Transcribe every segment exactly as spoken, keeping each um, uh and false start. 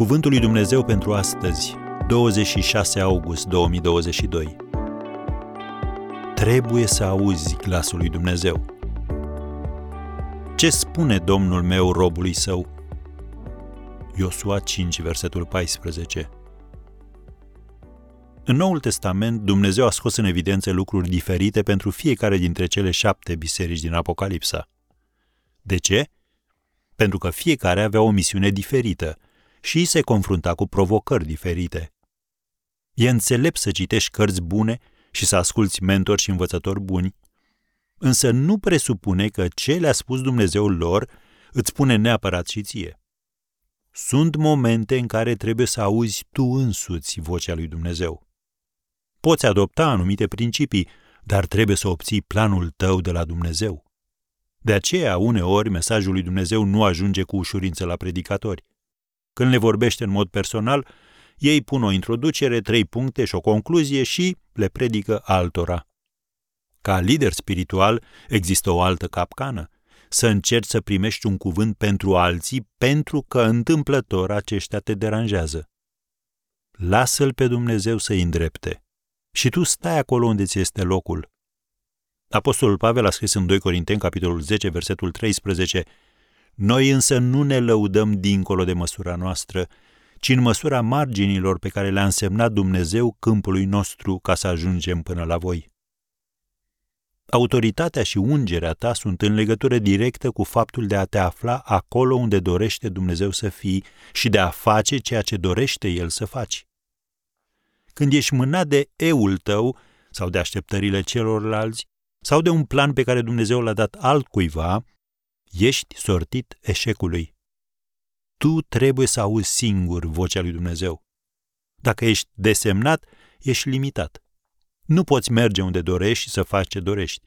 Cuvântul lui Dumnezeu pentru astăzi, douăzeci și șase august două mii douăzeci și doi. Trebuie să auzi glasul lui Dumnezeu. Ce spune Domnul meu robului său? Iosua cinci, versetul paisprezece. În Noul Testament, Dumnezeu a scos în evidență lucruri diferite pentru fiecare dintre cele șapte biserici din Apocalipsa. De ce? Pentru că fiecare avea o misiune diferită și se confrunta cu provocări diferite. E înțelept să citești cărți bune și să asculți mentori și învățători buni, însă nu presupune că ce le-a spus Dumnezeu lor îți spune neapărat și ție. Sunt momente în care trebuie să auzi tu însuți vocea lui Dumnezeu. Poți adopta anumite principii, dar trebuie să obții planul tău de la Dumnezeu. De aceea, uneori, mesajul lui Dumnezeu nu ajunge cu ușurință la predicatori. Când le vorbește în mod personal, ei pun o introducere, trei puncte și o concluzie și le predică altora. Ca lider spiritual, există o altă capcană. Să încerci să primești un cuvânt pentru alții pentru că întâmplător aceștia te deranjează. Lasă-L pe Dumnezeu să-i îndrepte. Și tu stai acolo unde ți este locul. Apostolul Pavel a scris în doi Corinteni, capitolul zece, versetul treisprezece: Noi însă nu ne lăudăm dincolo de măsura noastră, ci în măsura marginilor pe care le-a însemnat Dumnezeu câmpului nostru ca să ajungem până la voi. Autoritatea și ungerea ta sunt în legătură directă cu faptul de a te afla acolo unde dorește Dumnezeu să fii și de a face ceea ce dorește El să faci. Când ești mânat de eul tău sau de așteptările celorlalți sau de un plan pe care Dumnezeu l-a dat altcuiva, ești sortit eșecului. Tu trebuie să auzi singur vocea lui Dumnezeu. Dacă ești desemnat, ești limitat. Nu poți merge unde dorești și să faci ce dorești.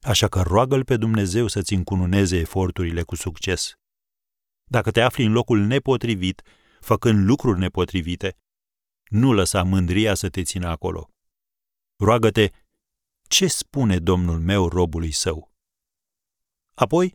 Așa că roagă-L pe Dumnezeu să-ți încununeze eforturile cu succes. Dacă te afli în locul nepotrivit, făcând lucruri nepotrivite, nu lăsa mândria să te țină acolo. Roagă-te: ce spune Domnul meu robului său? Apoi,